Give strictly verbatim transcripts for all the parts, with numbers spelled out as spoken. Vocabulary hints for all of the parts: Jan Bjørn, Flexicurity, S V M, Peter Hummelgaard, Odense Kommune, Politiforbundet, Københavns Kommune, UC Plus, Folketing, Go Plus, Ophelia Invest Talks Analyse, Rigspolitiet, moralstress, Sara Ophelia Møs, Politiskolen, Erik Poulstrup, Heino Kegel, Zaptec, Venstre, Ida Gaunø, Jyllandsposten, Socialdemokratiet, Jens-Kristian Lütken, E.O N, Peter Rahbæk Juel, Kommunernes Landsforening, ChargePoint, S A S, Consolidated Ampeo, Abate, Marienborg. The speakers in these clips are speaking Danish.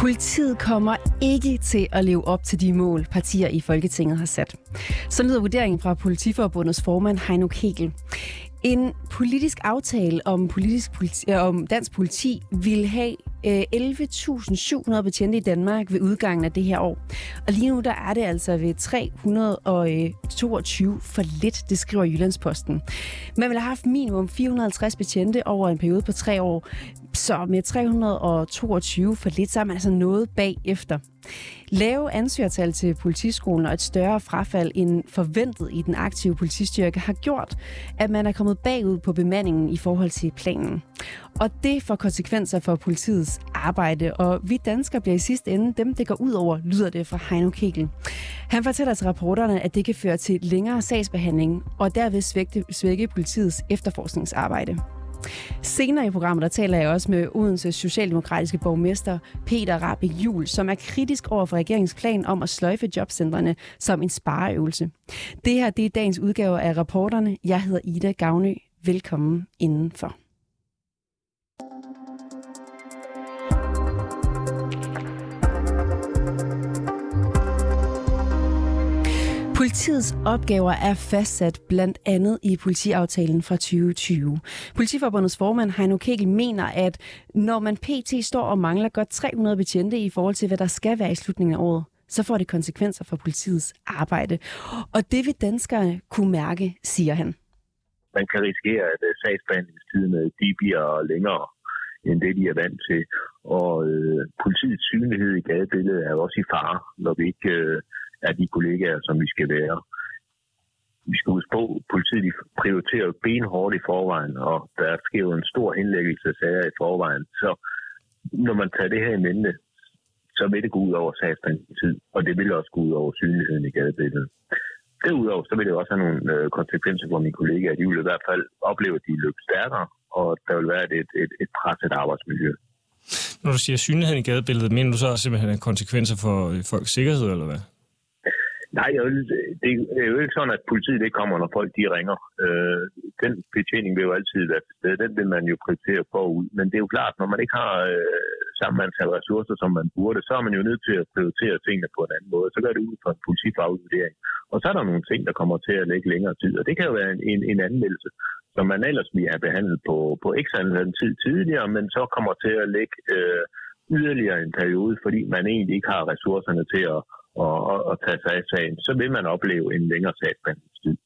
Politiet kommer ikke til at leve op til de mål, partier i Folketinget har sat. Så lyder vurderingen fra Politiforbundets formand Heino Kegel. En politisk aftale om, politisk politi, om dansk politi vil have elleve tusind syv hundrede betjente i Danmark ved udgangen af det her år. Og lige nu der er det altså ved tre hundrede og toogtyve for lidt, det skriver Jyllandsposten. Man vil have haft minimum fire hundrede og halvtreds betjente over en periode på tre år, så med tre hundrede og toogtyve for lidt, så er man altså noget bagefter. Lave ansøgertal til politiskolen og et større frafald end forventet i den aktive politistyrke har gjort, at man er kommet bagud på bemandingen i forhold til planen. Og det får konsekvenser for politiets arbejde, og vi danskere bliver i sidste ende dem, det går ud over, lyder det fra Heino Kegel. Han fortæller til rapporterne, at det kan føre til længere sagsbehandling og derved svække, svække politiets efterforskningsarbejde. Senere i programmet, der taler jeg også med Odense socialdemokratiske borgmester Peter Rahbæk Juel, som er kritisk over for regeringens plan om at sløjfe jobcentrene som en spareøvelse. Det her, det er dagens udgave af rapporterne. Jeg hedder Ida Gaunø. Velkommen indenfor. Politiets opgaver er fastsat blandt andet i politiaftalen fra tyve tyve. Politiforbundets formand Heino Kegel mener, at når man pt. står og mangler godt tre hundrede betjente i forhold til, hvad der skal være i slutningen af året, så får det konsekvenser for politiets arbejde. Og det vil danskerne kunne mærke, siger han. Man kan risikere, at sagsbehandlingstiderne de bliver længere end det, de er vant til. Og øh, politiets synlighed i gadebilledet er også i fare, når vi ikke... Øh, af de kollegaer, som vi skal være. Vi skal huske på, at politiet prioriterer benhårdt i forvejen, og der sker jo en stor henlæggelse af sager i forvejen. Så når man tager det her i mente, så vil det gå ud over sagsbehandlingstid, og det vil også gå ud over synligheden i gadebilledet. Derudover så vil det også have nogle konsekvenser for mine kollegaer. De vil i hvert fald opleve, at de løber stærkere, og der vil være et, et, et presset arbejdsmiljø. Når du siger synligheden i gadebilledet, mener du så simpelthen konsekvenser for folks sikkerhed, eller hvad? Nej, det er jo ikke sådan, at politiet ikke kommer, når folk de ringer. Øh, den betjening vil jo altid være til stede. Den vil man jo prioritere forud. Men det er jo klart, når man ikke har øh, samme antal ressourcer, som man burde, så er man jo nødt til at prioritere tingene på en anden måde. Så gør det ud fra en politifaglig vurdering. Og så er der nogle ting, der kommer til at lægge længere tid. Og det kan jo være en, en, en anmeldelse, som man ellers ville have behandlet på, på x antal tid tidligere, men så kommer til at lægge øh, yderligere en periode, fordi man egentlig ikke har ressourcerne til at Og, og, og tage sig af sagen, så vil man opleve en længere sagsbehandlingstid.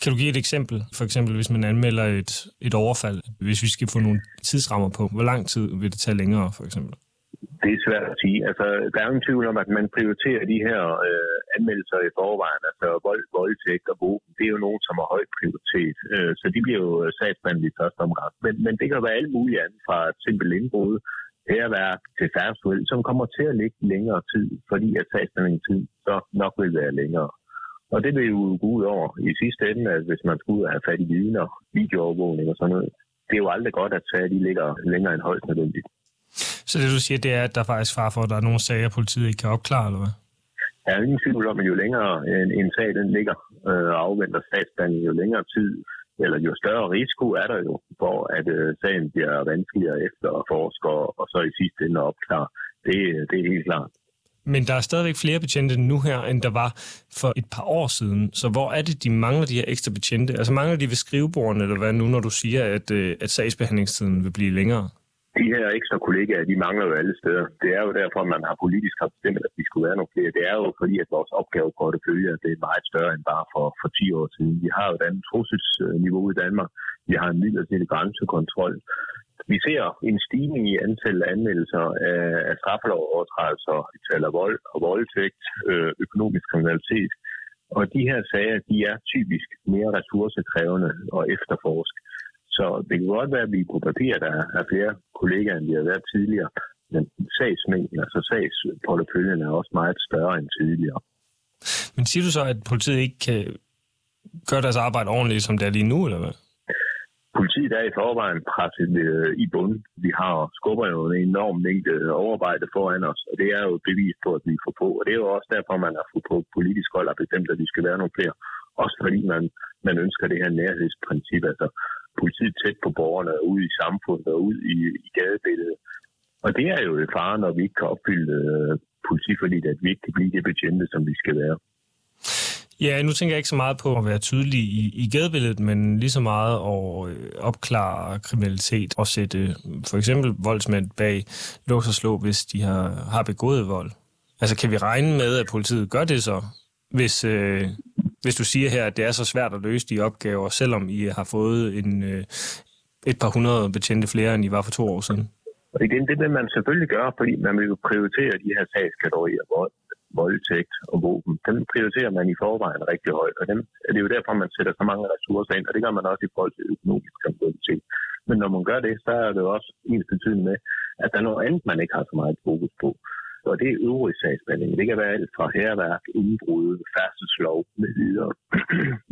Kan du give et eksempel? For eksempel, hvis man anmelder et, et overfald, hvis vi skal få nogle tidsrammer på, hvor lang tid vil det tage længere, for eksempel? Det er svært at sige. Altså, der er ingen tvivl om, at man prioriterer de her øh, anmeldelser i forvejen, altså vold, voldtægt og våben. Det er jo nogen, som har høj prioritet, øh, så de bliver jo sagsbehandlet i første omgang. Men, men det kan være alt muligt andet, fra et simpelt indbrud, hærværk til færdsel, som kommer til at ligge længere tid, fordi at sagsbehandlingstiden så nok vil være længere. Og det vil jo gå ud over i sidste ende, at hvis man skulle ud og have fat i vidner, videoovervågning og sådan noget, det er jo aldrig godt, at sager de ligger længere end højst nødvendigt. Så det du siger, det er, at der faktisk far for, at der er nogle sager, politiet ikke kan opklare, eller hvad? Der er ingen tvivl om, at jo længere en, en sag den ligger og afventer sagsbehandling, jo længere tid, eller jo større risiko er der jo for, at øh, sagen bliver vanskeligere efter at forske, og så i sidste ende opklare. Det, det er helt klart. Men der er stadigvæk flere betjente nu her, end der var for et par år siden. Så hvor er det, de mangler de her ekstra betjente? Altså mangler de ved skrivebordene, eller hvad nu, når du siger, at, øh, at sagsbehandlingstiden vil blive længere? De her ekstra kollegaer, de mangler jo alle steder. Det er jo derfor, man har politisk har bestemt, at vi skulle være nogle flere. Det er jo fordi, at vores opgaveportefølje er meget større end bare for, for ti år siden. Vi har jo et andet trusselsniveau i Danmark. Vi har en midlertidig grænsekontrol. Vi ser en stigning i antallet af anmeldelser af straffelovovertrædelser, altså vold og voldtægt, økonomisk kriminalitet. Og de her sager, de er typisk mere ressourcekrævende og efterforske. Så det kan godt være, at vi på papir, der er flere kollegaer, end vi har været tidligere, men sagsmængden, altså sagsporteføljen, er også meget større end tidligere. Men siger du så, at politiet ikke kan gøre deres arbejde ordentligt, som det er lige nu, eller hvad? Politiet er i forvejen presset i bunden. Vi har skubber jo en enorm mængde overarbejde foran os, og det er jo et bevis på, at vi får på. Og det er jo også derfor, man har fået på politisk hold og bestemt, at vi skal være nogle flere. Også fordi man, man ønsker det her nærhedsprincip, altså politiet tæt på borgerne, ude i samfundet og ude i, i gadebilledet. Og det er jo et fare, når vi ikke kan opfylde øh, politiforliget, at vi ikke kan blive det betjente, som vi skal være. Ja, nu tænker jeg ikke så meget på at være tydelig i, i gadebilledet, men lige så meget at opklare kriminalitet og sætte for eksempel voldsmænd bag lås og slå, hvis de har, har begået vold. Altså kan vi regne med, at politiet gør det så, hvis, øh, hvis du siger her, at det er så svært at løse de opgaver, selvom I har fået en, øh, et par hundrede betjente flere, end I var for to år siden? Og igen, det vil man selvfølgelig gøre, fordi man vil prioritere de her sagskategorier, vold, voldtægt og våben. Dem prioriterer man i forvejen rigtig højt, og dem, det er jo derfor, man sætter så mange ressourcer ind, og det gør man også i forhold til økonomisk kriminalitet. Men når man gør det, så er det jo også ensbetydende med, at der er noget andet, man ikke har så meget fokus på. Og det er øvrige sagsbehandling. Det kan være alt fra hærværk, indbrud, færdselslov med videre.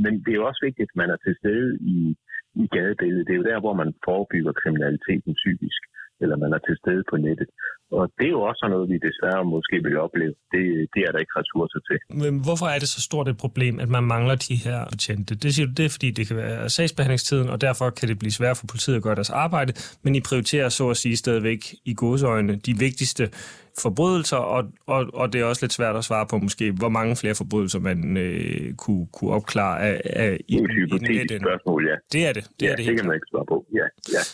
Men det er jo også vigtigt, at man er til stede i, i gadebilledet. Det er jo der, hvor man forebygger kriminaliteten typisk, eller man er til stede på nettet. Og det er jo også noget, vi desværre måske vil opleve. Det, det er der ikke ressourcer til. Men hvorfor er det så stort et problem, at man mangler de her betjente? Det siger du, det er, fordi det kan være sagsbehandlingstiden, og derfor kan det blive svært for politiet at gøre deres arbejde, men I prioriterer så at sige stadigvæk i gåseøjne de vigtigste forbrydelser, og, og, og det er også lidt svært at svare på måske, hvor mange flere forbrydelser man øh, kunne, kunne opklare af, af i, det er et hypotetisk spørgsmål, ja. Det er det. Det, ja, er det, det kan man ikke svare på. Ja, ja.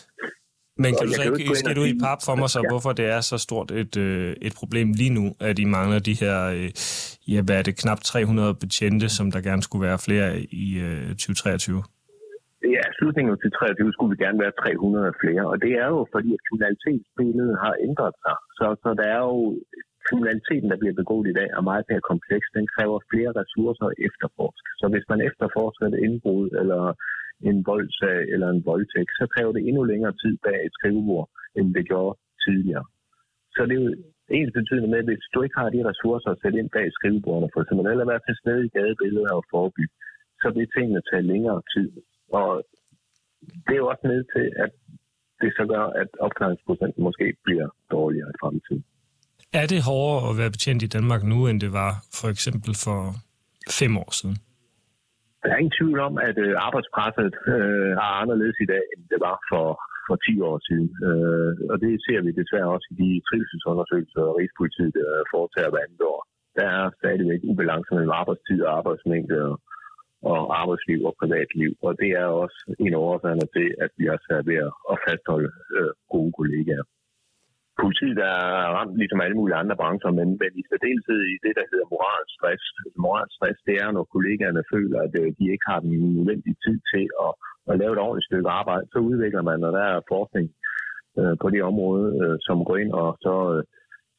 Men kan du så ikke skære ud i pap for mig så, hvorfor det er så stort et, øh, et problem lige nu, at I mangler de her, øh, ja, hvad er det, knap tre hundrede betjente, som der gerne skulle være flere i øh, tyve treogtyve? Ja, slutningen af tyve treogtyve skulle vi gerne være tre hundrede flere, og det er jo fordi, at kriminalitetsbilledet har ændret sig. Så, så der er jo, kriminaliteten, der bliver begået i dag, er meget mere kompleks. Den kræver flere ressourcer at efterforske. Så hvis man efterforsker et indbrud eller en voldsag eller en voldtægt, så kræver det endnu længere tid bag et skrivebord, end det gjorde tidligere. Så det er jo ens betydende med, at hvis du ikke har de ressourcer at sætte ind bag skrivebordene, for eksempel, eller være til stede i gadebilleder og forebygge, så vil tingene tage længere tid. Og det er jo også med til, at det så gør, at opklaringsprocenten måske bliver dårligere i fremtiden. Er det hårdere at være betjent i Danmark nu, end det var for eksempel for fem år siden? Der er ingen tvivl om, at arbejdspresset øh, er anderledes i dag, end det var for, for ti år siden. Øh, og det ser vi desværre også i de trivselsundersøgelser, og Rigspolitiet øh, foretager hver andet år. Der er stadigvæk ubalance mellem arbejdstid og arbejdsmængde og, og arbejdsliv og privatliv. Og det er også en af årsagerne til, at vi også er ved at fastholde øh, gode kollegaer. Politiet er ramt ligesom alle mulige andre brancher, men, men i særdeleshed i det, der hedder moralstress. Moralstress, det er, når kollegaerne føler, at de ikke har den nødvendige tid til at, at lave et ordentligt stykke arbejde. Så udvikler man, og der er forskning øh, på det område, øh, som går ind og så øh,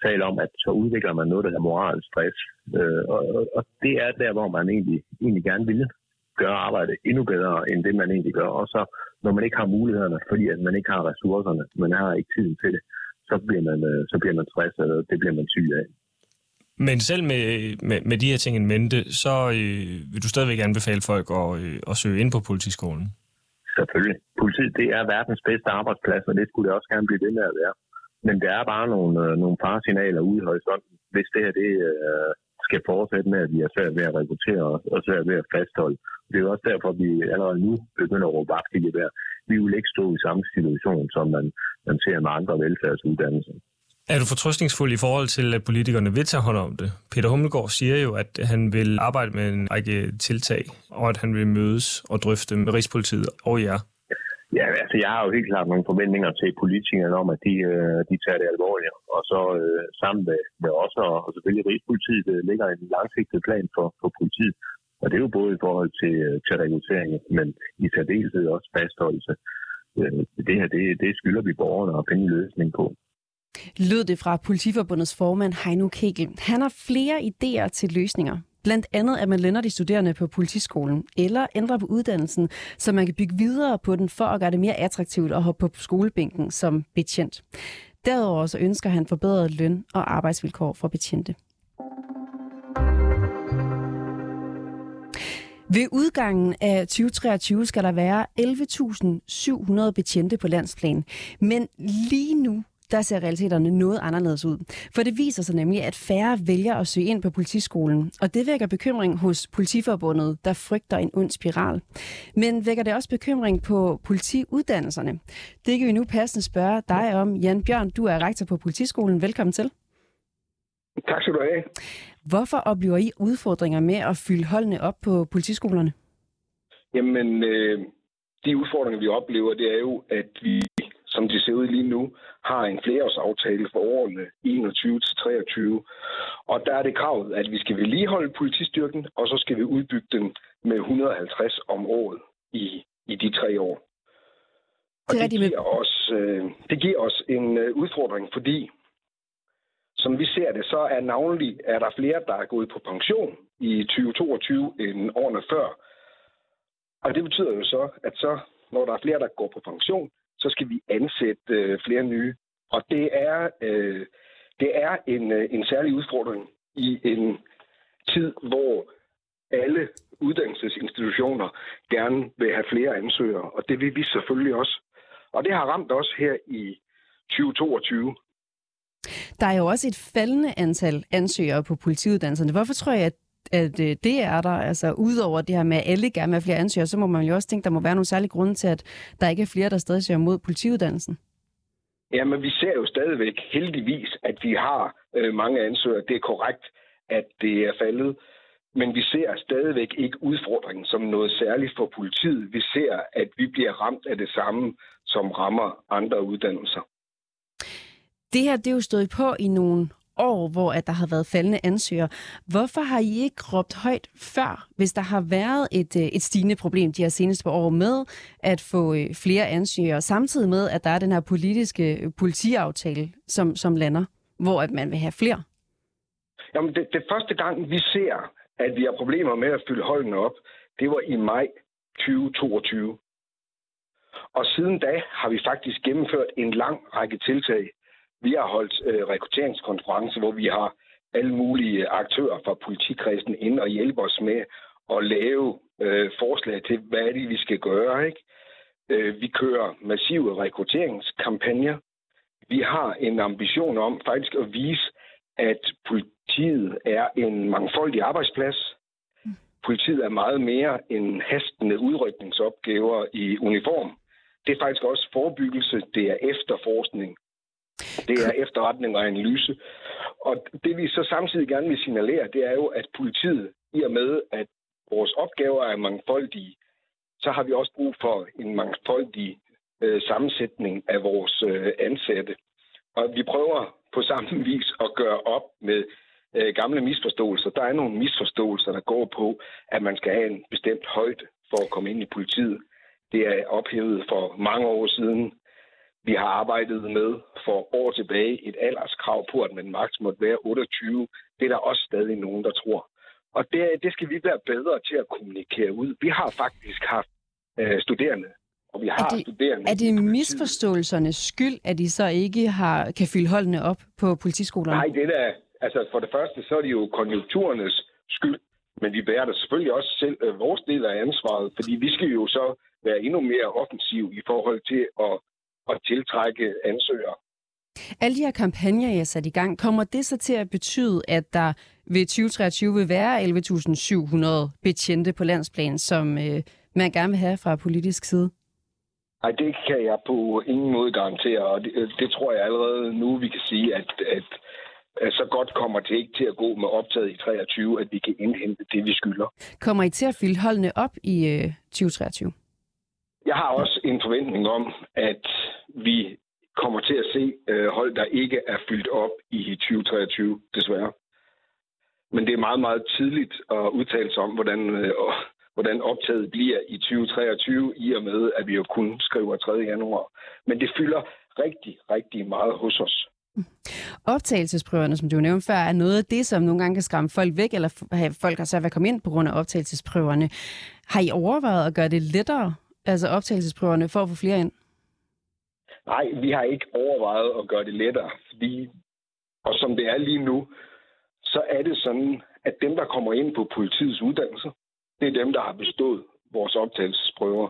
taler om, at så udvikler man noget, der hedder moralstress. Øh, og, og, og det er der, hvor man egentlig, egentlig gerne vil gøre arbejdet endnu bedre, end det, man egentlig gør. Og så, når man ikke har mulighederne, fordi at man ikke har ressourcerne, man har ikke tiden til det, så bliver man, så bliver man stresset, og det bliver man syg af. Men selv med, med, med de her ting i mente, så øh, vil du stadigvæk anbefale folk at, øh, at søge ind på Politiskolen? Selvfølgelig. Politiet, det er verdens bedste arbejdsplads, og det skulle det også gerne blive det med at være. Men der er bare nogle, øh, nogle faresignaler ude i horisonten, hvis det her det, øh, skal fortsætte med, at vi er svært ved at rekruttere os, og svært ved at fastholde. Det er jo også derfor, at vi allerede nu begynder at råbe vagt i gevær. Vi vil ikke stå i samme situation, som man, man ser med andre velfærdsuddannelser. Er du fortrøstningsfuld i forhold til, at politikerne vil tage hånd om det? Peter Hummelgaard siger jo, at han vil arbejde med en række tiltag, og at han vil mødes og drøfte med Rigspolitiet og jer. Ja, altså jeg har jo helt klart nogle forventninger til politikerne om, at de, de tager det alvorligt. Og så øh, sammen med, med os og, og selvfølgelig Rigspolitiet ligger en langsigtet plan for, for politiet. Og det er jo både i forhold til, til rekruttering, men i særdeleshed også fastholdelse. Det her, det, det skylder vi borgerne at finde en løsning på. Lød det fra Politiforbundets formand Heino Kegel. Han har flere idéer til løsninger. Blandt andet, at man lænder de studerende på Politiskolen eller ændrer på uddannelsen, så man kan bygge videre på den for at gøre det mere attraktivt at hoppe på skolebænken som betjent. Derudover så ønsker han forbedret løn- og arbejdsvilkår for betjente. Ved udgangen af tyve treogtyve skal der være elleve tusind syv hundrede betjente på landsplan. Men lige nu, der ser realiteterne noget anderledes ud. For det viser sig nemlig, at færre vælger at søge ind på Politiskolen, og det vækker bekymring hos Politiforbundet, der frygter en ond spiral. Men vækker det også bekymring på politiuddannelserne? Det kan vi nu passende spørge dig om. Jan Bjørn, du er rektor på Politiskolen. Velkommen til. Tak skal du have. Hvorfor oplever I udfordringer med at fylde holdene op på politiskolerne? Jamen, øh, de udfordringer, vi oplever, det er jo, at vi, som de ser ud lige nu, har en flereårsaftale for årene enogtyve til treogtyve. Og der er det kravet, at vi skal vedligeholde politistyrken, og så skal vi udbygge den med et hundrede og halvtreds om året i, i de tre år. Og det, det, giver os, øh, det giver os en øh, udfordring, fordi som vi ser det, så er navnlig, er der flere, der er gået på pension i tyve toogtyve end årene før. Og det betyder jo så, at så, når der er flere, der går på pension, så skal vi ansætte øh, flere nye. Og det er, øh, det er en, øh, en særlig udfordring i en tid, hvor alle uddannelsesinstitutioner gerne vil have flere ansøgere. Og det vil vi selvfølgelig også. Og det har ramt os her i tyve toogtyve. Der er jo også et faldende antal ansøgere på politiuddannelserne. Hvorfor tror jeg, at, at det er der? Altså, udover det her med, at alle gerne vil have flere ansøgere, så må man jo også tænke, at der må være nogle særlige grunde til, at der ikke er flere, der stadig søger mod politiuddannelsen. Jamen, vi ser jo stadigvæk heldigvis, at vi har øh, mange ansøgere. Det er korrekt, at det er faldet. Men vi ser stadigvæk ikke udfordringen som noget særligt for politiet. Vi ser, at vi bliver ramt af det samme, som rammer andre uddannelser. Det her, det er jo stået på i nogle år, hvor at der har været faldende ansøgere. Hvorfor har I ikke råbt højt før, hvis der har været et, et stigende problem de her seneste par år med at få flere ansøgere, samtidig med, at der er den her politiske politiaftale, som, som lander, hvor at man vil have flere? Jamen, det, det første gang, vi ser, at vi har problemer med at fylde holdene op, det var i maj tyve toogtyve. Og siden da har vi faktisk gennemført en lang række tiltag. Vi har holdt øh, rekrutteringskonference, hvor vi har alle mulige aktører fra politikredsen ind og hjælper os med at lave øh, forslag til, hvad er det, vi skal gøre, ikke? Øh, vi kører massive rekrutteringskampagner. Vi har en ambition om faktisk at vise, at politiet er en mangfoldig arbejdsplads. Politiet er meget mere end hastende udrykningsopgaver i uniform. Det er faktisk også forebyggelse, det er efterforskning. Det er efterretning og analyse. Og det vi så samtidig gerne vil signalere, det er jo, at politiet, i og med at vores opgaver er mangfoldige, så har vi også brug for en mangfoldig øh, sammensætning af vores øh, ansatte. Og vi prøver på samme vis at gøre op med øh, gamle misforståelser. Der er nogle misforståelser, der går på, at man skal have en bestemt højde for at komme ind i politiet. Det er ophævet for mange år siden. Vi har arbejdet med for år tilbage et alderskrav på, at man maks måtte være otteogtyve. Det er der også stadig nogen, der tror. Og det, det skal vi være bedre til at kommunikere ud. Vi har faktisk haft øh, studerende, og vi har er det, studerende. Er det misforståelsernes skyld, at de så ikke har, kan fylde holdene op på politiskolerne? Nej, det er altså for det første, så er det jo konjunkturernes skyld, men vi bærer da selvfølgelig også selv øh, vores del af ansvaret, fordi vi skal jo så være endnu mere offensiv i forhold til at og tiltrække ansøgere. Alle de her kampagner, jeg har sat i gang, kommer det så til at betyde, at der ved tyve treogtyve vil være elleve tusind syv hundrede betjente på landsplan, som øh, man gerne vil have fra politisk side? Nej, det kan jeg på ingen måde garantere, og det, det tror jeg allerede nu, vi kan sige, at, at, at så godt kommer det ikke til at gå med optaget i treogtyve, at vi kan indhente det, vi skylder. Kommer I til at fylde holdene op i øh, tyve treogtyve? Jeg har også en forventning om, at vi kommer til at se øh, hold, der ikke er fyldt op i tyve treogtyve, desværre. Men det er meget, meget tidligt at udtale sig om, hvordan, øh, hvordan optaget bliver i tyve treogtyve, i og med, at vi jo kun skriver tredje januar. Men det fylder rigtig, rigtig meget hos os. Optagelsesprøverne, som du nævnte før, er noget af det, som nogle gange kan skræmme folk væk, eller folk har svært ved at komme ind på grund af optagelsesprøverne. Har I overvejet at gøre det lettere? Altså optagelsesprøverne for at få flere ind? Nej, vi har ikke overvejet at gøre det lettere, fordi, og som det er lige nu, så er det sådan, at dem, der kommer ind på politiets uddannelser, det er dem, der har bestået vores optagelsesprøver.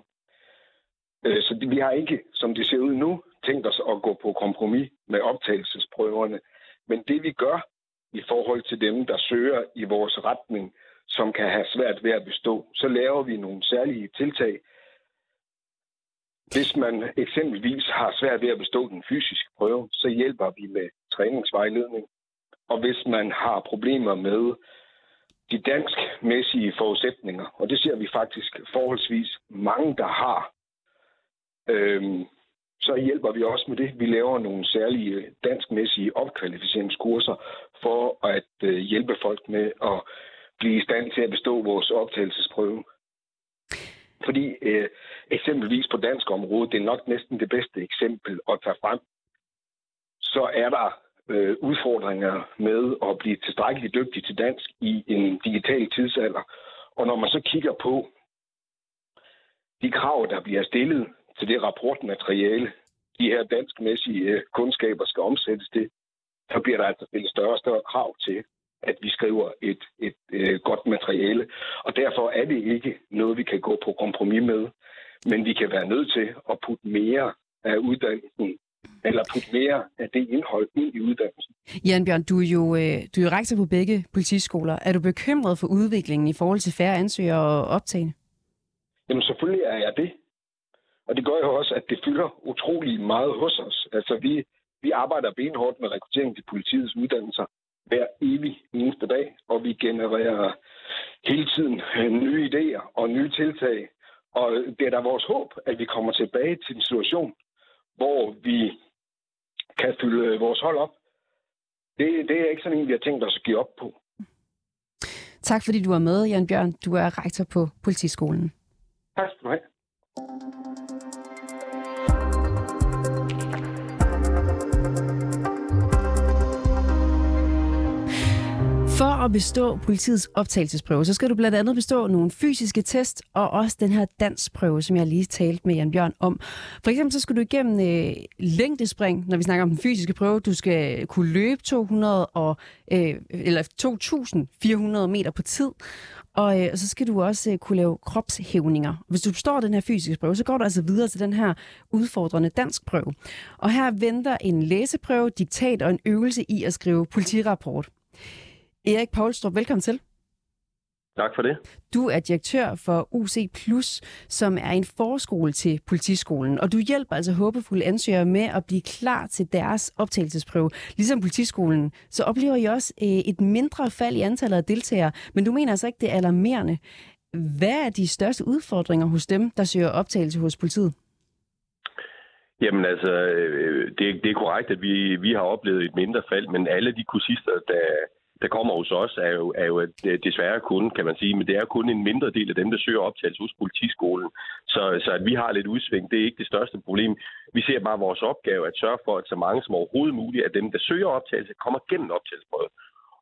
Så vi har ikke, som det ser ud nu, tænkt os at gå på kompromis med optagelsesprøverne. Men det vi gør i forhold til dem, der søger i vores retning, som kan have svært ved at bestå, så laver vi nogle særlige tiltag. Hvis man eksempelvis har svært ved at bestå den fysiske prøve, så hjælper vi med træningsvejledning. Og hvis man har problemer med de danskmæssige forudsætninger, og det ser vi faktisk forholdsvis mange, der har, øhm, så hjælper vi også med det. Vi laver nogle særlige danskmæssige opkvalificeringskurser for at øh, hjælpe folk med at blive i stand til at bestå vores optagelsesprøve. Fordi øh, eksempelvis på dansk område, det er nok næsten det bedste eksempel at tage frem, så er der øh, udfordringer med at blive tilstrækkeligt dygtig til dansk i en digital tidsalder. Og når man så kigger på de krav, der bliver stillet til det rapportmateriale, de her danskmæssige kundskaber skal omsættes til, så bliver der altså stillet større og større krav til, at vi skriver et, et, et godt materiale. Og derfor er det ikke noget, vi kan gå på kompromis med, men vi kan være nødt til at putte mere af uddannelsen, eller putte mere af det indhold ind i uddannelsen. Jan Bjørn, du er jo, du er jo rektor på begge politiskoler. Er du bekymret for udviklingen i forhold til færre ansøgere og optagende? Jamen selvfølgelig er jeg det. Og det gør jo også, at det fylder utrolig meget hos os. Altså vi, vi arbejder benhårdt med rekruttering til politiets uddannelser hver evig eneste dag, og vi genererer hele tiden nye idéer og nye tiltag. Og det er da vores håb, at vi kommer tilbage til en situation, hvor vi kan fylde vores hold op. Det, det er ikke sådan en, vi har tænkt os at give op på. Tak fordi du er med, Jan Bjørn. Du er rektor på Politiskolen. Tak skal du have. For at bestå politiets optagelsesprøve, så skal du blandt andet bestå nogle fysiske test og også den her dansprøve, som jeg lige talte med Jan Bjørn om. For eksempel så skal du igennem øh, længdespring, når vi snakker om den fysiske prøve. Du skal kunne løbe to tusind fire hundrede meter på tid, og, øh, og så skal du også øh, kunne lave kropshævninger. Hvis du består den her fysiske prøve, så går du altså videre til den her udfordrende danskprøve. Og her venter en læseprøve, diktat og en øvelse i at skrive politirapport. Erik Poulstrup, velkommen til. Tak for det. Du er direktør for U C Plus, som er en forskole til Politiskolen, og du hjælper altså håbefulde ansøgere med at blive klar til deres optagelsesprøve. Ligesom Politiskolen, så oplever I også et mindre fald i antallet af deltagere, men du mener altså ikke, det er alarmerende. Hvad er de største udfordringer hos dem, der søger optagelse hos politiet? Jamen altså, det, det er korrekt, at vi, vi har oplevet et mindre fald, men alle de kursister, der der kommer hos os, er jo, er jo desværre kun, kan man sige, men det er kun en mindre del af dem, der søger optagelse hos Politiskolen. Så, så at vi har lidt udsving, det er ikke det største problem. Vi ser bare vores opgave at sørge for, at så mange som overhovedet muligt af dem, der søger optagelse, kommer gennem optagelsesprøven.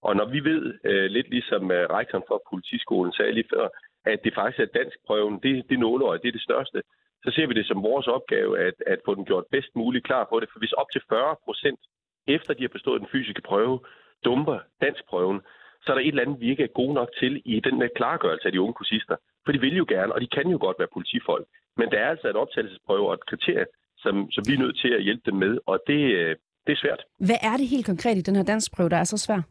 Og når vi ved, lidt ligesom rektoren for Politiskolen sagde lige før, at det faktisk er danskprøven, det, det nåleøje, det er det største, så ser vi det som vores opgave at, at få den gjort bedst muligt klar på det. For hvis op til fyrre procent efter de har bestået den fysiske prøve, dumper danskprøven, så er der et eller andet, vi ikke er gode nok til i den der klargørelse af de unge kursister. For de vil jo gerne, og de kan jo godt være politifolk. Men der er altså et optagelsesprøve og et kriterie, som, som vi er nødt til at hjælpe dem med, og det, det er svært. Hvad er det helt konkret i den her danskprøve, der er så svært?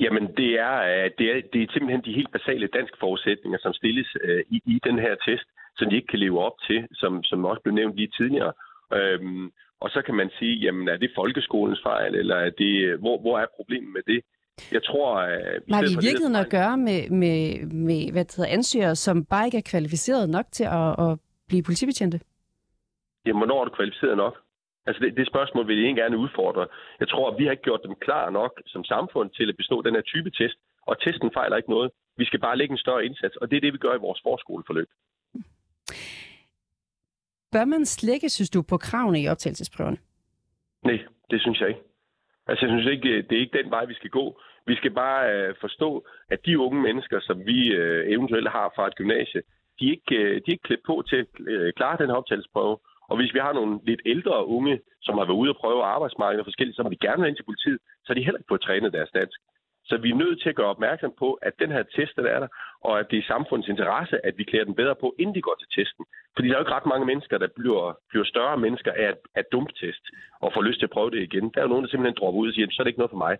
Jamen, det er, det er, det er simpelthen de helt basale dansk forudsætninger, som stilles i, i den her test, som de ikke kan leve op til, som, som også blev nævnt lige tidligere. Øhm, Og så kan man sige, jamen er det folkeskolens fejl, eller er det, hvor, hvor er problemet med det? Jeg tror, at har det i virkeligheden at gøre med, med, med hvad det hedder, ansøgere, som bare ikke er kvalificeret nok til at, at blive politibetjente? Jamen, hvornår er du kvalificeret nok? Altså det, det spørgsmål vil jeg egentlig gerne udfordre. Jeg tror, at vi har ikke gjort dem klar nok som samfund til at bestå den her type test, og testen fejler ikke noget. Vi skal bare lægge en større indsats, og det er det, vi gør i vores forskoleforløb. Bør man slække, synes du, på kravene i optagelsesprøverne? Nej, det synes jeg ikke. Altså, jeg synes ikke, det er ikke den vej, vi skal gå. Vi skal bare øh, forstå, at de unge mennesker, som vi øh, eventuelt har fra et gymnasie, de er ikke, øh, de er ikke klædt på til at øh, klare den her optagelsesprøve. Og hvis vi har nogle lidt ældre unge, som har været ude og prøve arbejdsmarkedet og forskelligt, som vi gerne vil ind til politiet, så har de heller ikke fået trænet deres dansk. Så vi er nødt til at gøre opmærksom på, at den her test, der er der, og at det er samfundets interesse, at vi klæder dem bedre på, inden de går til testen. Fordi der er jo ikke ret mange mennesker, der bliver, bliver større mennesker af at, at dumptest og får lyst til at prøve det igen. Der er jo nogen, der simpelthen dropper ud og siger, så er det ikke noget for mig.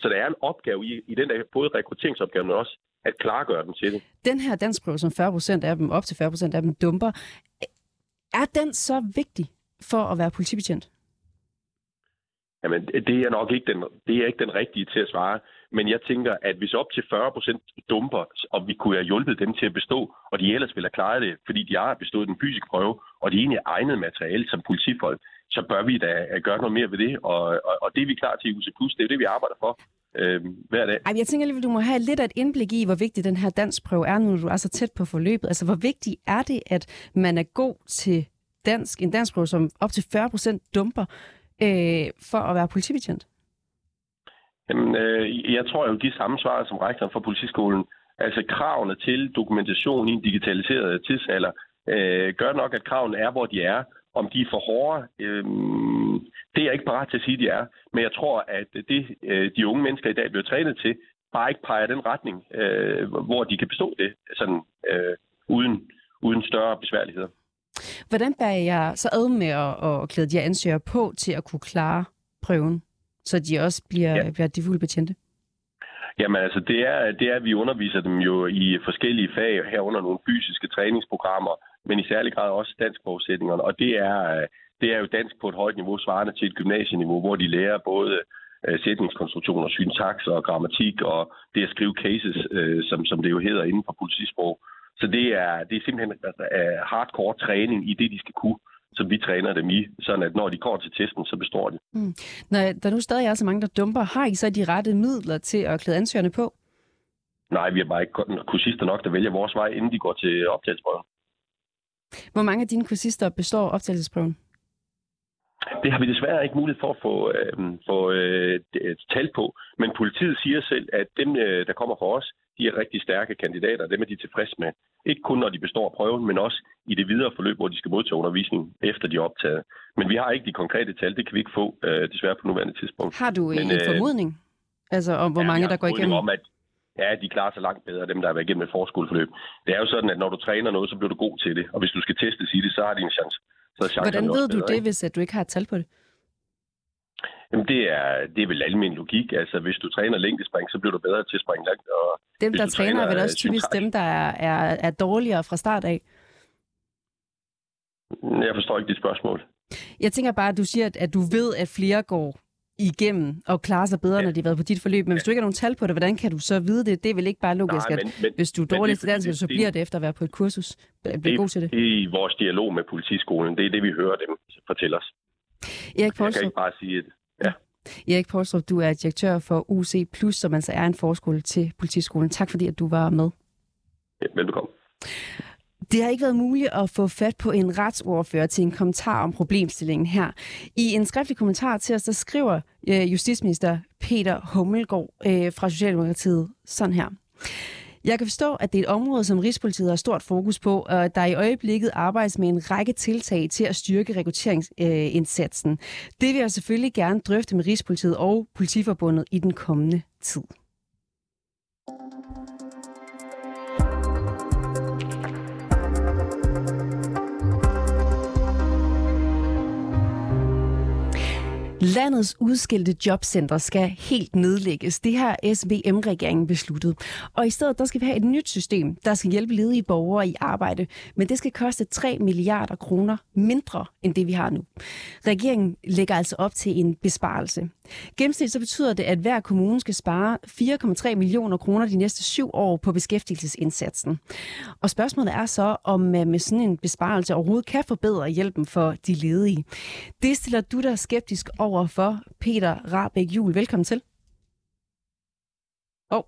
Så der er en opgave i, i den der både rekrutteringsopgave, men også at klargøre dem til det. Den her danskprøve, som fyrre procent af dem, op til fyrre procent af dem dumper, er den så vigtig for at være politibetjent? Jamen, det er nok ikke den, det er ikke den rigtige til at svare. Men jeg tænker, at hvis op til fyrre procent dumper, og vi kunne have hjulpet dem til at bestå, og de ellers ville have klaret det, fordi de har bestået den fysiske prøve, og de egentlig er egnet materiale som politifolk, så bør vi da gøre noget mere ved det. Og, og, og det er vi klar til i U C Plus, det er det, vi arbejder for øh, hver dag. Jeg tænker lige, at du må have lidt af et indblik i, hvor vigtig den her danskprøve er, når du er så tæt på forløbet. Altså, hvor vigtig er det, at man er god til dansk, en danskprøve, som op til fyrre procent dumper, øh, for at være politibetjent? Jamen, øh, jeg tror jo, de samme svar som rektoren for Politiskolen, altså kravene til dokumentation i en digitaliseret tidsalder, øh, gør nok, at kravene er, hvor de er. Om de er for hårde, øh, det er jeg ikke parat til at sige, de er. Men jeg tror, at det, øh, de unge mennesker i dag bliver trænet til, bare ikke peger den retning, øh, hvor de kan bestå det, sådan øh, uden, uden større besværligheder. Hvordan bærer jeg så ad med at, at klæde de her ansøgere på til at kunne klare prøven, så de også bliver, ja. bliver de fulde betjente? Jamen altså, det er, det er, at vi underviser dem jo i forskellige fag, herunder nogle fysiske træningsprogrammer, men i særlig grad også danskforudsætningerne. Og det er, det er jo dansk på et højt niveau, svarende til et gymnasieniveau, hvor de lærer både sætningskonstruktioner, syntaks og grammatik, og det at skrive cases, som, som det jo hedder inden for politisprog. Så det er, det er simpelthen hardcore træning i det, de skal kunne, som vi træner dem i, sådan at når de går til testen, så består de. Mm. Når der nu stadig er så mange, der dumper, har I så de rette midler til at klæde ansøgerne på? Nej, vi har bare ikke kursister nok, der vælger vores vej, inden de går til optagelsesprøven. Hvor mange af dine kursister består optagelsesprøven? Det har vi desværre ikke mulighed for at få, øh, få øh, tal på, men politiet siger selv, at dem, øh, der kommer fra os, de er rigtig stærke kandidater, og dem er de tilfredse med. Ikke kun når de består prøven, men også i det videre forløb, hvor de skal modtage undervisning, efter de er optaget. Men vi har ikke de konkrete tal, det kan vi ikke få, øh, desværre på nuværende tidspunkt. Har du men, en øh, formodning? Altså om hvor ja, mange, der går igennem? Om, at, ja, de klarer sig langt bedre, dem der har været igennem et forskoleforløb. Det er jo sådan, at når du træner noget, så bliver du god til det. Og hvis du skal testes i det, så har de en chance. Så hvordan ved du bedre, det, ikke? Hvis at du ikke har et tal på det? Jamen, det er, det er vel almindelig logik. Altså, hvis du træner længdespring, så bliver du bedre til at springe langt. Og dem, der træner, træner, er vel også typisk dem, der er, er, er dårligere fra start af? Jeg forstår ikke dit spørgsmål. Jeg tænker bare, at du siger, at du ved, at flere går igennem og klarer sig bedre, ja. Når de har været på dit forløb. Men ja. Hvis du ikke har nogen tal på det, hvordan kan du så vide det? Det er vel ikke bare logisk, nej, men, at men, hvis du er dårlig til dansk, så bliver det efter at være på et kursus. Bliver god til det. Det er i vores dialog med Politiskolen. Det er det, vi hører dem fortælle os. Erik Poulstrup. Jeg kan ikke bare sige det. Ja. Erik Poulstrup, du er direktør for U C Plus, som altså er en forskole til Politiskolen. Tak fordi, at du var med. Ja, velbekomme. Det har ikke været muligt at få fat på en retsordfører til en kommentar om problemstillingen her. I en skriftlig kommentar til os, der skriver øh, justitsminister Peter Hummelgaard øh, fra Socialdemokratiet sådan her. Jeg kan forstå, at det er et område, som Rigspolitiet har stort fokus på, og der i øjeblikket arbejdes med en række tiltag til at styrke rekrutteringsindsatsen. Det vil jeg selvfølgelig gerne drøfte med Rigspolitiet og Politiforbundet i den kommende tid. Landets udskilte jobcenter skal helt nedlægges. Det har S V M-regeringen besluttet. Og i stedet der skal vi have et nyt system, der skal hjælpe ledige borgere i arbejde. Men det skal koste tre milliarder kroner mindre, end det vi har nu. Regeringen lægger altså op til en besparelse. Gennemsnitligt så betyder det, at hver kommune skal spare fire komma tre millioner kroner de næste syv år på beskæftigelsesindsatsen. Og spørgsmålet er så, om man med sådan en besparelse overhovedet kan forbedre hjælpen for de ledige. Det stiller du dig skeptisk over for, Peter Rahbæk Juel. Velkommen til. Åh, oh,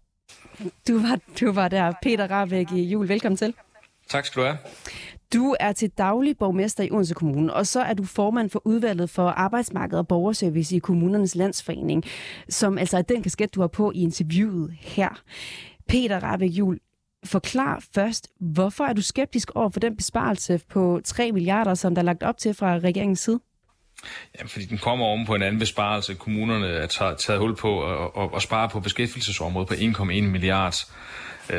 du, var, du var der. Peter Rahbæk Juel, velkommen til. Tak skal du have. Du er til daglig borgmester i Odense Kommune, og så er du formand for udvalget for arbejdsmarked og borgerservice i Kommunernes Landsforening, som altså er den kasket, du har på i interviewet her. Peter Rahbæk Juel, forklar først, hvorfor er du skeptisk over for den besparelse på tre milliarder, som der er lagt op til fra regeringens side? Jamen, fordi den kommer oven på en anden besparelse. Kommunerne er taget, taget hul på og, og, og sparer på beskæftigelsesområdet på en komma en milliard.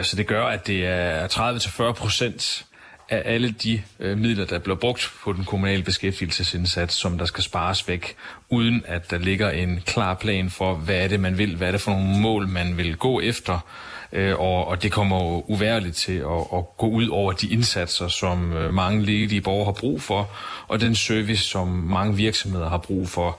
Så det gør, at det er tredive til fyrre procent af alle de øh, midler, der bliver brugt på den kommunale beskæftigelsesindsats, som der skal spares væk, uden at der ligger en klar plan for, hvad er det, man vil, hvad er det for nogle mål, man vil gå efter. Øh, og, og det kommer jo uværligt til at, at gå ud over de indsatser, som øh, mange ledige borgere har brug for, og den service, som mange virksomheder har brug for.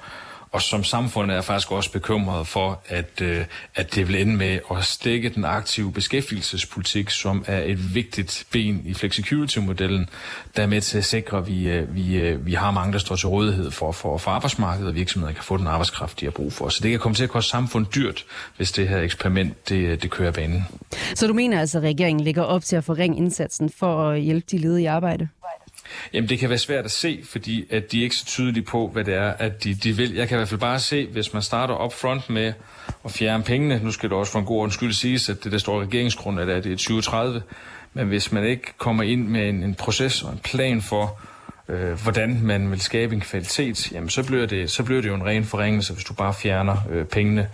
Og som samfundet er faktisk også bekymret for, at, øh, at det vil ende med at stække den aktive beskæftigelsespolitik, som er et vigtigt ben i flexicurity-modellen, der er med til at sikre, at vi, øh, vi, øh, vi har mange, der står til rådighed for, for, for arbejdsmarkedet, og virksomheder kan få den arbejdskraft, de har brug for. Så det kan komme til at koste samfundet dyrt, hvis det her eksperiment det, det kører banen. Så du mener altså, at regeringen ligger op til at forringe indsatsen for at hjælpe de ledige i arbejde? Jamen det kan være svært at se, fordi at de er ikke så tydelige på, hvad det er, at de, de vil. Jeg kan i hvert fald bare se, hvis man starter op front med at fjerne pengene, nu skal det også for en god ordens skyld siges, at det der står i regeringsgrundlaget, at det er tyve tredive, men hvis man ikke kommer ind med en, en proces og en plan for, øh, hvordan man vil skabe en kvalitet, jamen så bliver det, så bliver det jo en ren forringelse, hvis du bare fjerner øh, pengene.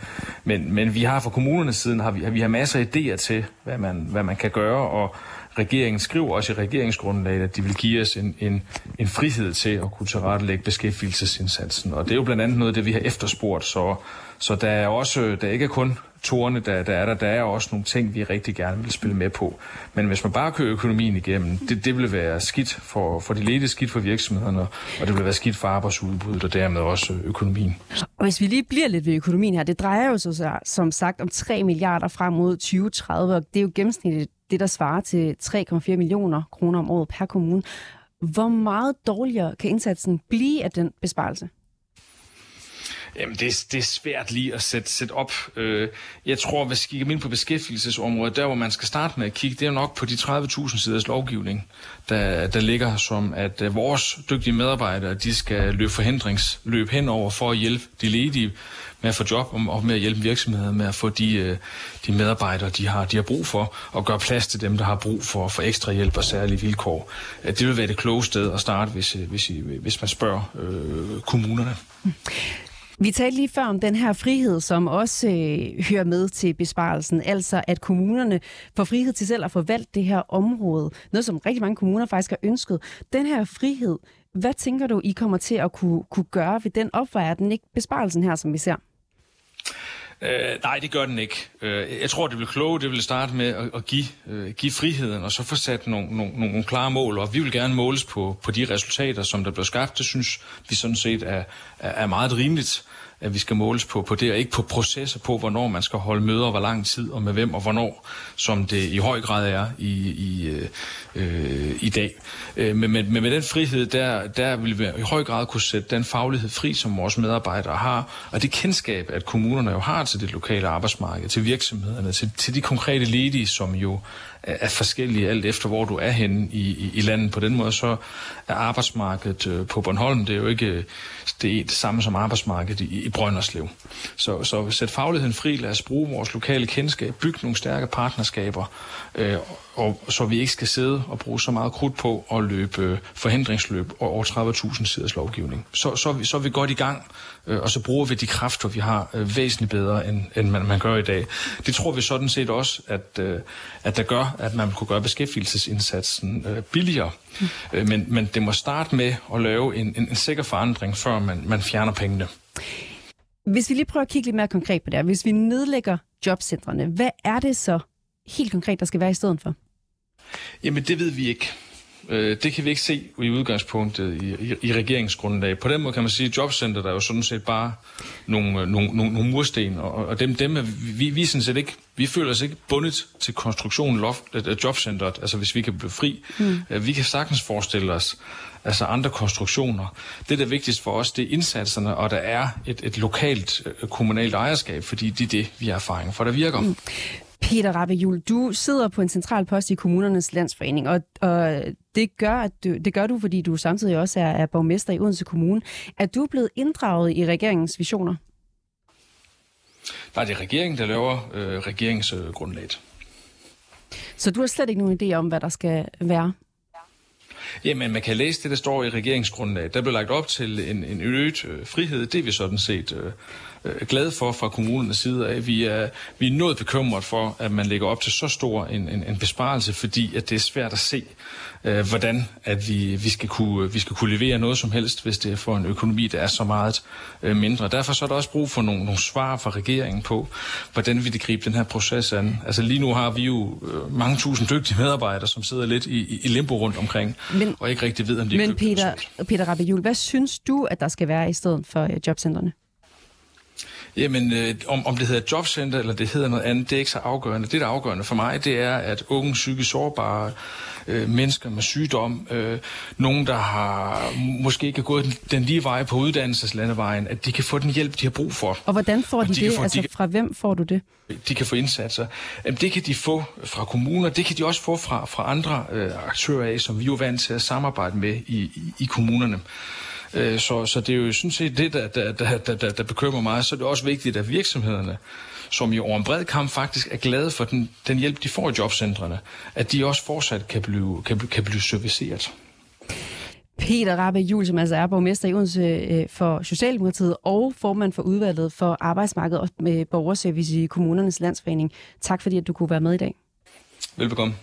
Men, men vi har fra kommunernes siden, har vi, vi har masser af idéer til, hvad man, hvad man kan gøre, og regeringen skriver også i regeringsgrundlaget, at de vil give os en, en, en frihed til at kunne tilrettelægge beskæftigelsesindsatsen. Og det er jo blandt andet noget af det, vi har efterspurgt. Så, så der er også, der ikke er kun torne, der, der er der. Der er også nogle ting, vi rigtig gerne vil spille med på. Men hvis man bare kører økonomien igennem, det, det vil være skidt for, for de ledige, skidt for virksomhederne, og det vil være skidt for arbejdsudbuddet og dermed også økonomien. Og hvis vi lige bliver lidt ved økonomien her, det drejer jo så, som sagt om tre milliarder frem mod tyve tredive, og det er jo gennemsnitligt det, der svarer til tre komma fire millioner kroner om året per kommune. Hvor meget dårligere kan indsatsen blive af den besparelse? Jamen, det, det er svært lige at sætte, sætte op. Jeg tror, hvis vi kigger ind på beskæftigelsesområdet, der hvor man skal starte med at kigge, det er jo nok på de tredive tusind siders lovgivning, der, der ligger som, at vores dygtige medarbejdere, de skal løbe forhindringsløb henover for at hjælpe de ledige med at få job og med at hjælpe virksomheder med at få de, de medarbejdere, de har, de har brug for, og gøre plads til dem, der har brug for, for ekstra hjælp og særlige vilkår. Det vil være det kloge sted at starte, hvis, hvis, hvis man spørger øh, kommunerne. Vi talte lige før om den her frihed, som også øh, hører med til besparelsen, altså at kommunerne får frihed til selv at forvalte det her område, noget som rigtig mange kommuner faktisk har ønsket. Den her frihed, hvad tænker du, I kommer til at kunne, kunne gøre ved den opvejer, den ikke besparelsen her, som vi ser? Øh, nej, det gør den ikke. Øh, jeg tror, det bliver kloge, det vil starte med at, at give, øh, give friheden, og så få sat nogle, nogle, nogle klare mål, og vi vil gerne måles på, på de resultater, som der bliver skabt. Det synes vi sådan set er, er meget rimeligt, at vi skal måles på, på det, og ikke på processer på, hvornår man skal holde møder, hvor lang tid, og med hvem, og hvornår, som det i høj grad er i, i, øh, i dag. Øh, men, men med den frihed, der, der vil vi i høj grad kunne sætte den faglighed fri, som vores medarbejdere har, og det kendskab, at kommunerne jo har til det lokale arbejdsmarked, til virksomhederne, til, til de konkrete ledige, som jo er forskellige alt efter, hvor du er henne i, i, i landet. På den måde så er arbejdsmarkedet på Bornholm, det er jo ikke det, er det samme som arbejdsmarkedet i, i Brønderslev. Så, så sæt fagligheden fri, lad os bruge vores lokale kendskab, bygge nogle stærke partnerskaber, øh, og, så vi ikke skal sidde og bruge så meget krudt på at løbe øh, forhindringsløb og over tredive tusind siders lovgivning. Så, så, er vi, så er vi godt i gang, øh, og så bruger vi de kræfter, vi har, øh, væsentligt bedre, end, end man, man gør i dag. Det tror vi sådan set også, at, øh, at der gør, at man kunne gøre beskæftigelsesindsatsen øh, billigere. Mm. Øh, men, men det må starte med at lave en, en, en sikker forandring, før man, man fjerner pengene. Hvis vi lige prøver at kigge lidt mere konkret på det her. Hvis vi nedlægger jobcentrene, hvad er det så helt konkret, der skal være i stedet for? Jamen, det ved vi ikke. Det kan vi ikke se i udgangspunktet i, i, i regeringsgrundlaget. På den måde kan man sige, at jobcenter der er jo sådan set bare nogle, nogle, nogle, nogle mursten, og, og dem, dem er, vi, vi sådan set ikke, vi føler os ikke bundet til konstruktionen af jobcenteret, altså hvis vi kan blive fri. Mm. Vi kan sagtens forestille os altså andre konstruktioner. Det, der er vigtigst for os, det er indsatserne, og der er et, et lokalt kommunalt ejerskab, fordi det er det, vi har erfaring for, der virker. Mm. Peter Rahbæk Juel, du sidder på en central post i Kommunernes Landsforening, og, og det, gør, at du, det gør du, fordi du samtidig også er, er borgmester i Odense Kommune. Er du blevet inddraget i regeringens visioner? Nej, det er regeringen, der laver øh, regeringsgrundlaget. Øh, Så du har slet ikke nogen idé om, hvad der skal være? Jamen, man kan læse det, der står i regeringsgrundlaget. Der blev lagt op til en, en øget øh, frihed. Det er vi sådan set øh, øh, glade for fra kommunernes side af. Vi er, vi er noget bekymret for, at man lægger op til så stor en, en, en besparelse, fordi at det er svært at se, øh, hvordan at vi, vi, skal kunne, vi skal kunne levere noget som helst, hvis det er for en økonomi, der er så meget øh, mindre. Derfor så er der også brug for nogle, nogle svar fra regeringen på, hvordan vi vil gribe den her proces an. Altså lige nu har vi jo øh, mange tusind dygtige medarbejdere, som sidder lidt i, i limbo rundt omkring, men, og ikke rigtig ved, om de er Men Peter, Peter Rahbæk Juel, hvad synes du, at der skal være i stedet for øh, jobcentrene? Jamen, øh, om, om det hedder jobcenter eller det hedder noget andet, det er ikke så afgørende. Det, der er afgørende for mig, det er, at unge, psykisk sårbare øh, mennesker med sygdom, øh, nogen, der har måske ikke gået den, den lige vej på uddannelseslandevejen, at de kan få den hjælp, de har brug for. Og hvordan får de, de det? Få, altså, de, fra hvem får du det? De kan få indsatser. Jamen, det kan de få fra kommuner, det kan de også få fra, fra andre øh, aktører af, som vi jo er vant til at samarbejde med i, i, i kommunerne. Så, så det er jo sådan set det, der, der, der, der, der bekymrer mig. Så er det også vigtigt, at virksomhederne, som jo over en bred kamp faktisk er glade for den, den hjælp, de får i jobcentrene, at de også fortsat kan blive, kan, kan blive serviceret. Peter Rahbæk Juel, som altså er borgmester i Odense for Socialdemokratiet og formand for udvalget for arbejdsmarkedet og med borgerservice i Kommunernes Landsforening. Tak fordi, at du kunne være med i dag. Velbekomme.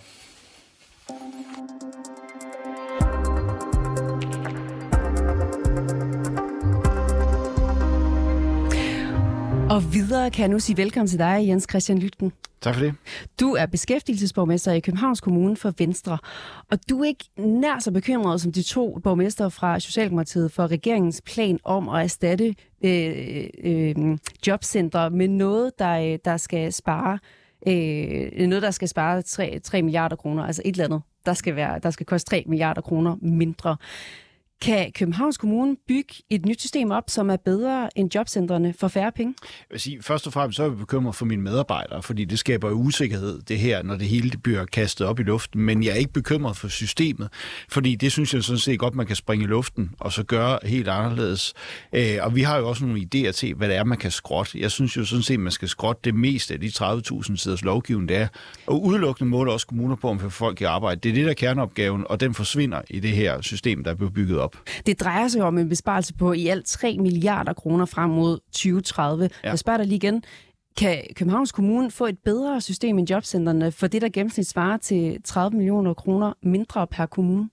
Og videre kan jeg nu sige velkommen til dig, Jens-Kristian Lütken. Tak for det. Du er beskæftigelsesborgmester i Københavns Kommune for Venstre, og du er ikke nær så bekymret som de to borgmester fra Socialdemokratiet for regeringens plan om at erstatte øh, øh, jobcentre med noget, der, der skal spare, øh, noget, der skal spare tre, tre milliarder kroner, altså et eller andet, der skal, være, der skal koste tre milliarder kroner mindre. Kan Københavns Kommune bygge et nyt system op, som er bedre end jobcentrene for færre penge? Jeg vil sige, først og fremmest så er jeg bekymret for mine medarbejdere, fordi det skaber usikkerhed, det her, når det hele bliver kastet op i luften. Men jeg er ikke bekymret for systemet, fordi det synes jeg sådan set godt, man kan springe i luften og så gøre helt anderledes. Og vi har jo også nogle idéer til, hvad det er, man kan skrotte. Jeg synes jo sådan set, man skal skrotte det meste af de tredive tusind siders lovgivning, der er. Og udelukkende måler også kommuner på, om vi får folk i arbejde. Det er det, der er kerneopgaven, og den forsvinder i det her system, der bliver bygget op. Det drejer sig om en besparelse på i alt tre milliarder kroner frem mod tyve tredive. Ja. Jeg spørger dig lige igen. Kan Københavns Kommune få et bedre system end jobcentrene for det, der gennemsnit svarer til tredive millioner kroner mindre per kommune?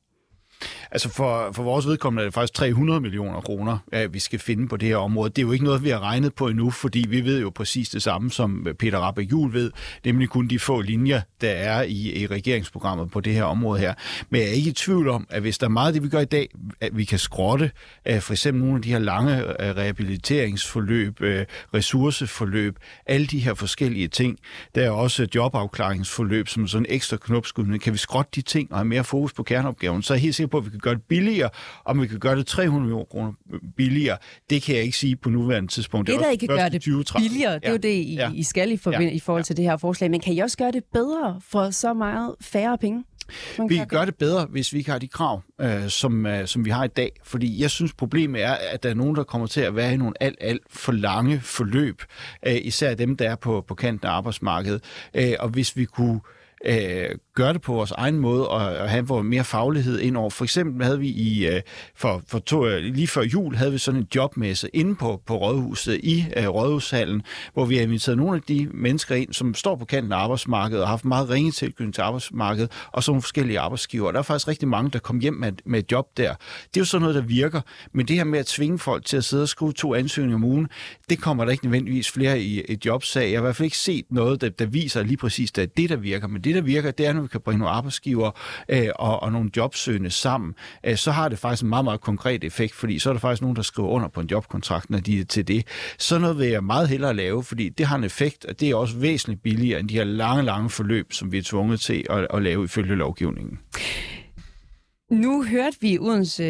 Altså for, for vores vedkommende er det faktisk tre hundrede millioner kroner, at vi skal finde på det her område. Det er jo ikke noget, vi har regnet på endnu, fordi vi ved jo præcis det samme, som Peter Rahbæk Juel ved, nemlig kun de få linjer, der er i, i regeringsprogrammet på det her område her. Men jeg er ikke i tvivl om, at hvis der er meget af det, vi gør i dag, at vi kan skrotte, for eksempel nogle af de her lange rehabiliteringsforløb, ressourceforløb, alle de her forskellige ting. Der er også jobafklaringsforløb, som sådan ekstra knopskydende. Kan vi skrotte de ting og have mere fokus på kerneopgaven, så er helt på, at vi kan gøre det billigere, og vi kan gøre det tre hundrede millioner kroner billigere. Det kan jeg ikke sige på nuværende tidspunkt. Det, det der ikke kan gøre det billigere, det er ja. jo det, I, ja. I skal i, forbind- ja. i forhold til det her forslag. Men kan I også gøre det bedre for så meget færre penge? Vi kan gøre det bedre, hvis vi ikke har de krav, øh, som, øh, som vi har i dag. Fordi jeg synes, problemet er, at der er nogen, der kommer til at være i nogle alt, alt for lange forløb. Øh, især dem, der er på, på kanten af arbejdsmarkedet. Øh, og hvis vi kunne Øh, gøre det på vores egen måde og have vores mere faglighed indover. For eksempel havde vi i øh, for, for to, øh, lige før jul havde vi sådan en jobmesse inde på, på Rådhuset i øh, Rådhushallen, hvor vi har inviteret nogle af de mennesker ind, som står på kanten af arbejdsmarkedet og har haft meget ringe tilknytning til arbejdsmarkedet og så nogle forskellige arbejdsgivere. Der er faktisk rigtig mange, der kom hjem med, med et job der. Det er jo sådan noget, der virker, men det her med at tvinge folk til at sidde og skrive to ansøgninger om ugen, det kommer der ikke nødvendigvis flere i et jobsag. Jeg har i hvert fald ikke set noget, der, der viser lige præcis, at det, der virker, men det Det, der virker, det er, når vi kan bringe nogle arbejdsgiver øh, og, og nogle jobsøgende sammen, øh, så har det faktisk en meget, meget konkret effekt, fordi så er der faktisk nogen, der skriver under på en jobkontrakt, når de er til det. Sådan noget vil jeg meget hellere lave, fordi det har en effekt, og det er også væsentligt billigere end de her lange, lange forløb, som vi er tvunget til at, at lave ifølge lovgivningen. Nu hørte vi Odense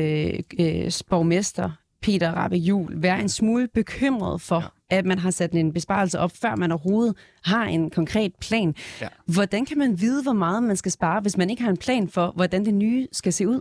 øh, borgmester Peter Rahbæk Juel være en smule bekymret for, ja. at man har sat en besparelse op, før man overhovedet har en konkret plan. Ja. Hvordan kan man vide, hvor meget man skal spare, hvis man ikke har en plan for, hvordan det nye skal se ud?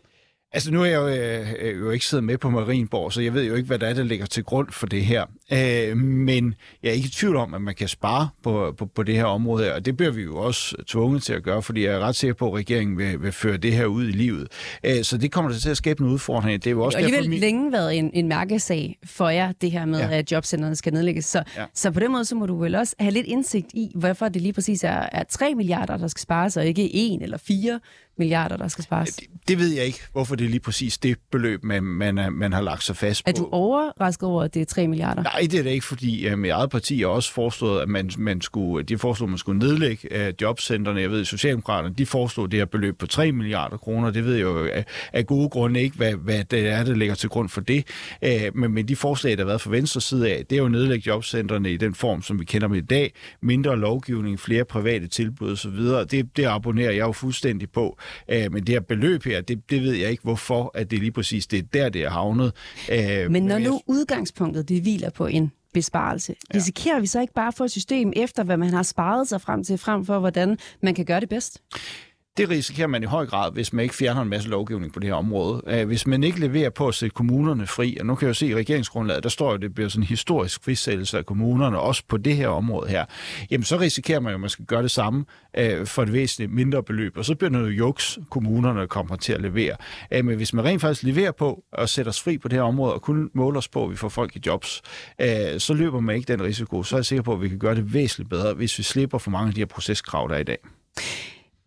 Altså nu er jeg jo, øh, jo ikke siddet med på Marienborg, så jeg ved jo ikke, hvad der er, der ligger til grund for det her. Øh, men jeg er ikke i tvivl om, at man kan spare på, på, på det her område her, og det bliver vi jo også tvunget til at gøre, fordi jeg er ret sikker på, at regeringen vil, vil føre det her ud i livet. Øh, så det kommer til at skabe en udfordring. Det er jo også derfor, alligevel min... længe været en, en mærkesag for jer, det her med, ja. at jobcenterne skal nedlægges. Så, ja. så på den måde, så må du vel også have lidt indsigt i, hvorfor det lige præcis er, er tre milliarder, der skal spares, og ikke en eller fire milliarder, der skal spares. Det, det ved jeg ikke, hvorfor det er lige præcis det beløb, man, man, man har lagt sig fast på. Er du overrasket over, at det er tre milliarder? Nej, det er det ikke, fordi øh, mit eget parti har også foreslået, at man, man skulle, de foreslog, at man skulle nedlægge øh, jobcentrene. Jeg ved, Socialdemokraterne, de foreslog det her beløb på tre milliarder kroner. Det ved jeg jo af, af gode grunde ikke, hvad, hvad det er, der ligger til grund for det. Æh, men, men de forslag, der har været fra venstre side af, det er jo nedlægge jobcentrene i den form, som vi kender dem i dag. Mindre lovgivning, flere private tilbud osv. Det, det abonnerer jeg jo fuldstændig på. Men det her beløb her, det, det ved jeg ikke, hvorfor at det lige præcis det er der, det er havnet. Men når nu udgangspunktet det hviler på en besparelse, ja. risikerer vi så ikke bare at få et system efter, hvad man har sparet sig frem til, frem for hvordan man kan gøre det bedst? Det risikerer man i høj grad, hvis man ikke fjerner en masse lovgivning på det her område. Hvis man ikke leverer på at sætte kommunerne fri, og nu kan jeg jo se i regeringsgrundlaget, der står jo, at det bliver sådan en historisk frisættelse af kommunerne, også på det her område her. Jamen så risikerer man jo, at man skal gøre det samme for et væsentligt mindre beløb, og så bliver det jo juks, kommunerne kommer til at levere. Men hvis man rent faktisk leverer på at sætte os fri på det her område, og kun måler os på, at vi får folk i jobs, så løber man ikke den risiko. Så er jeg sikker på, at vi kan gøre det væsentligt bedre, hvis vi slipper for mange af de her proceskrav, der er i dag.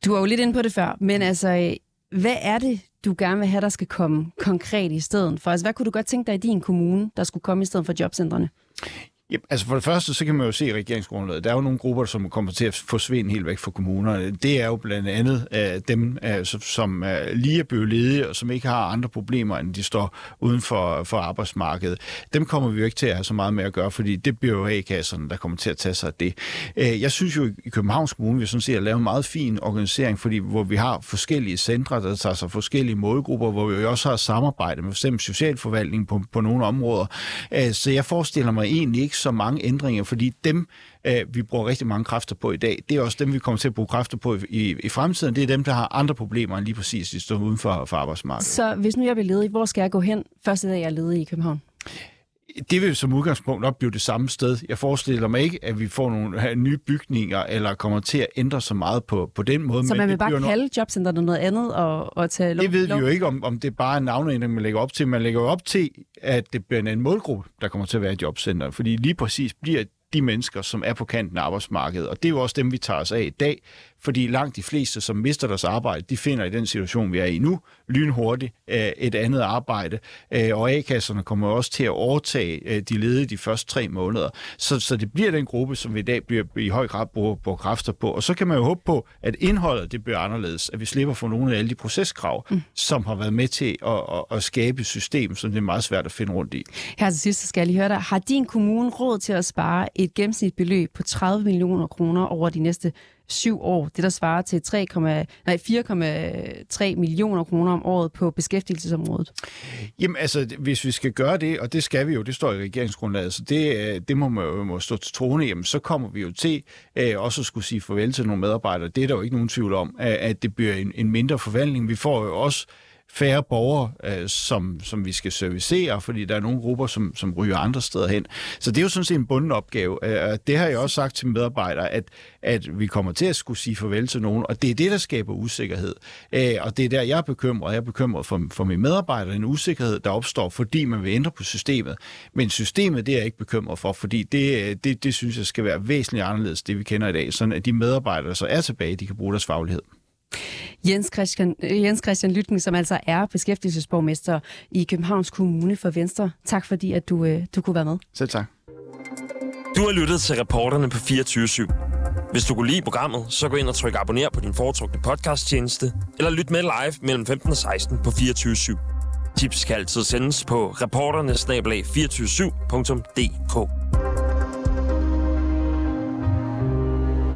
Du var jo lidt inde på det før, men altså, hvad er det, du gerne vil have, der skal komme konkret i stedet for? Altså, hvad kunne du godt tænke dig i din kommune, der skulle komme i stedet for jobcentrene? Ja, altså for det første, så kan man jo se i regeringsgrundlaget, der er jo nogle grupper, som kommer til at forsvinde helt væk fra kommunerne. Det er jo blandt andet øh, dem, øh, som øh, lige er blevet ledige, og som ikke har andre problemer, end de står uden for, for arbejdsmarkedet. Dem kommer vi jo ikke til at have så meget med at gøre, fordi det bliver jo A-kasserne, der kommer til at tage sig af det. Øh, jeg synes jo, i Københavns Kommune, vi sådan set har lavet en meget fin organisering, fordi, hvor vi har forskellige centre, der tager sig forskellige målgrupper, hvor vi jo også har samarbejde med for eksempel socialforvaltningen på, på nogle områder. Øh, så jeg forestiller mig egentlig ikke så mange ændringer, fordi dem, øh, vi bruger rigtig mange kræfter på i dag, det er også dem, vi kommer til at bruge kræfter på i, i, i fremtiden. Det er dem, der har andre problemer end lige præcis, de står uden for, for arbejdsmarkedet. Så hvis nu jeg bliver ledig, hvor skal jeg gå hen første dag, jeg er ledig i København? Det vil som udgangspunkt nok blive det samme sted. Jeg forestiller mig ikke, at vi får nogle nye bygninger, eller kommer til at ændre så meget på, på den måde. Så man vil bare kalde noget... jobcenterne noget andet og, og tage lov? Det ved lov. vi jo ikke, om, om det er bare en navneændring, man lægger op til. Man lægger op til, at det bliver en målgruppe, der kommer til at være jobcenter, fordi lige præcis bliver de mennesker, som er på kanten af arbejdsmarkedet. Og det er jo også dem, vi tager os af i dag, fordi langt de fleste, som mister deres arbejde, de finder i den situation, vi er i nu, lynhurtigt et andet arbejde. Og A-kasserne kommer også til at overtage de ledige de første tre måneder. Så, så det bliver den gruppe, som vi i dag bliver i høj grad bruger, bruger kræfter på. Og så kan man jo håbe på, at indholdet det bliver anderledes, at vi slipper for nogle af alle de proceskrav, mm. som har været med til at, at, at skabe et system, som det er meget svært at finde rundt i. Her til sidst skal jeg lige høre dig. Har din kommune råd til at spare et gennemsnitligt beløb på tredive millioner kroner over de næste syv år, det der svarer til fire komma tre millioner kroner om året på beskæftigelsesområdet? Jamen altså, hvis vi skal gøre det, og det skal vi jo, det står i regeringsgrundlaget, så det, det må man jo må stå til troende, jamen så kommer vi jo til øh, også at skulle sige farvel til nogle medarbejdere. Det er der jo ikke nogen tvivl om, at det bliver en, en mindre forvandling. Vi får jo også færre borgere, øh, som, som vi skal servicere, fordi der er nogle grupper, som, som ryger andre steder hen. Så det er jo sådan set en bunden opgave. Øh, det har jeg også sagt til medarbejdere, at, at vi kommer til at skulle sige farvel til nogen, og det er det, der skaber usikkerhed. Øh, og det er der, jeg er bekymret. Jeg er bekymret for, for mine medarbejdere, en usikkerhed, der opstår, fordi man vil ændre på systemet. Men systemet, det er jeg ikke bekymret for, fordi det, det, det synes jeg skal være væsentligt anderledes, det vi kender i dag, sådan at de medarbejdere, der så er tilbage, de kan bruge deres faglighed. Jens-Kristian Jens-Kristian Lütken, som altså er beskæftigelsesborgmester i Københavns Kommune for Venstre. Tak fordi, at du, du kunne være med. Selv tak. Du har lyttet til Reporterne på fireogtyve syv. Hvis du kunne lide programmet, så gå ind og tryk abonner på din foretrukne podcasttjeneste, eller lyt med live mellem femten og seksten på fireogtyve syv. Tips kan altid sendes på reporterne snabel-a fireogtyve syv punktum d k.